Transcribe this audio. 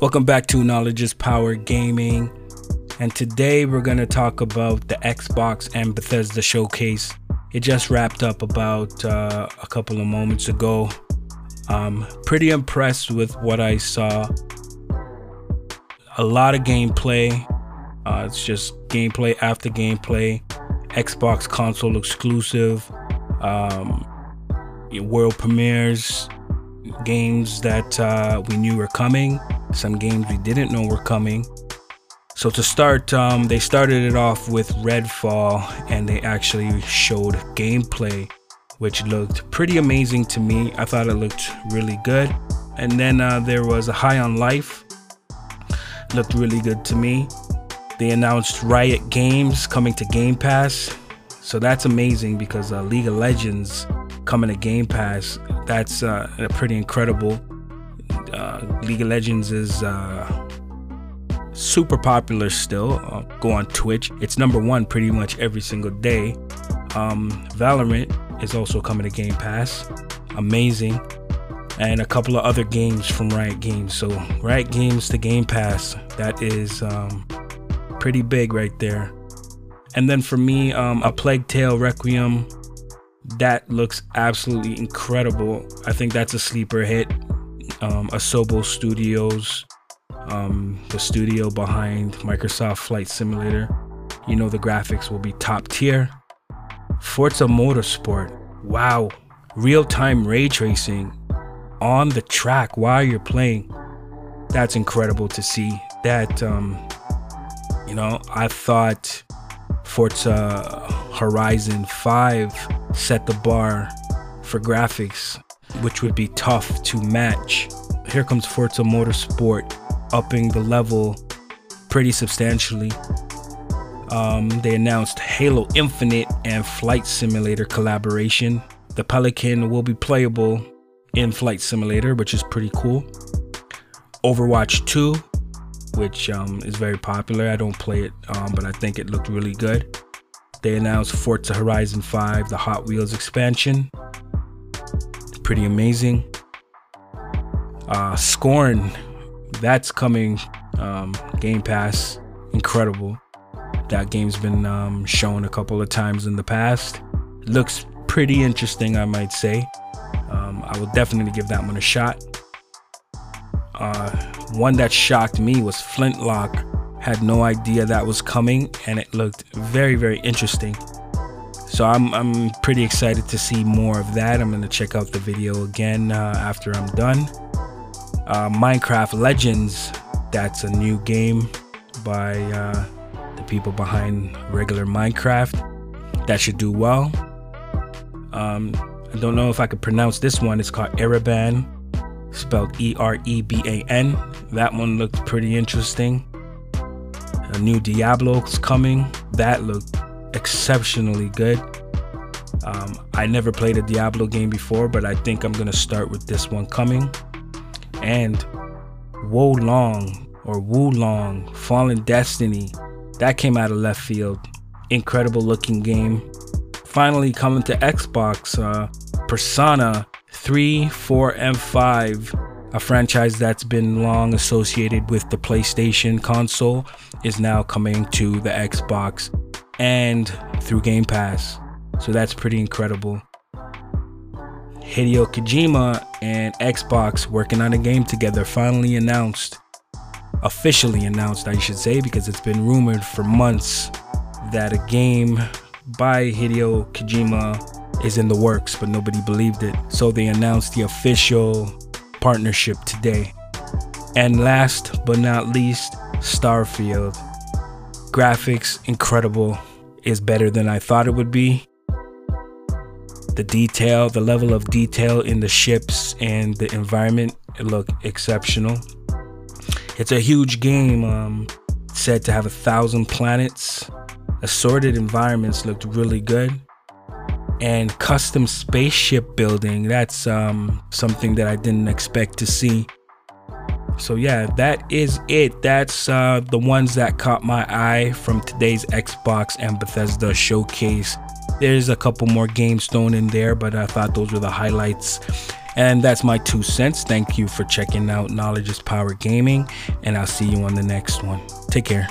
Welcome back to Knowledge Is Power Gaming, and today we're going to talk about the Xbox and Bethesda showcase. It just wrapped up about a couple of moments ago. I'm pretty impressed with what I saw. A lot of gameplay. It's just gameplay after gameplay. Xbox console exclusive, world premieres, games that we knew were coming, some games we didn't know were coming. So to start, they started it off with Redfall, and they actually showed gameplay, which looked pretty amazing to me. I thought it looked really good. And then there was a High on Life, looked really good to me. They announced Riot Games coming to Game Pass, so that's amazing because League of Legends coming to Game Pass, that's pretty incredible. League of Legends is super popular still. Go on Twitch, it's #1 pretty much every single day. Valorant is also coming to Game Pass, amazing, and a couple of other games from Riot Games. So Riot Games to Game Pass, that is pretty big right there. And then for me, A Plague Tale Requiem, that looks absolutely incredible. I think that's a sleeper hit. Asobo Studios, the studio behind Microsoft Flight Simulator, you know the graphics will be top tier. Forza Motorsport, wow, real-time ray tracing on the track while you're playing, that's incredible to see. That you know, I thought Forza Horizon 5 set the bar for graphics, which would be tough to match. Here comes Forza Motorsport, upping the level pretty substantially. They announced Halo Infinite and Flight Simulator collaboration. The Pelican will be playable in Flight Simulator, which is pretty cool. Overwatch 2. Which is very popular. I don't play it, but I think it looked really good. They announced Forza Horizon 5, the Hot Wheels expansion. Pretty amazing. Scorn, that's coming Game Pass, incredible. That game's been shown a couple of times in the past. Looks pretty interesting, I might say. I will definitely give that one a shot. One that shocked me was Flintlock. Had no idea that was coming, and it looked very, very interesting. So I'm pretty excited to see more of that. I'm gonna check out the video again after I'm done. Minecraft Legends, that's a new game by the people behind regular Minecraft. That should do well. I don't know if I could pronounce this one. It's called Ereban. Spelled E-R-E-B-A-N. That one looked pretty interesting. A new Diablo's coming. That looked exceptionally good. I never played a Diablo game before, but I think I'm gonna start with this one coming. And Wo Long, Fallen Destiny, that came out of left field. Incredible looking game. Finally coming to Xbox, Persona 3, 4, and 5, a franchise that's been long associated with the PlayStation console, is now coming to the Xbox and through Game Pass. So that's pretty incredible. Hideo Kojima and Xbox working on a game together, finally announced, officially announced, I should say, because it's been rumored for months that a game by Hideo Kojima is in the works, but nobody believed it. So they announced the official partnership today. And last but not least, Starfield. Graphics, incredible, is better than I thought it would be. The detail, the level of detail in the ships and the environment, it looked exceptional. It's a huge game, said to have 1,000 planets. Assorted environments looked really good. And custom spaceship building, that's something that I didn't expect to see. So yeah, that is it. That's the ones that caught my eye from today's Xbox and Bethesda showcase. There's a couple more games thrown in there, but I thought those were the highlights. And that's my 2 cents. Thank you for checking out Knowledge Is Power Gaming, and I'll see you on the next one. Take care.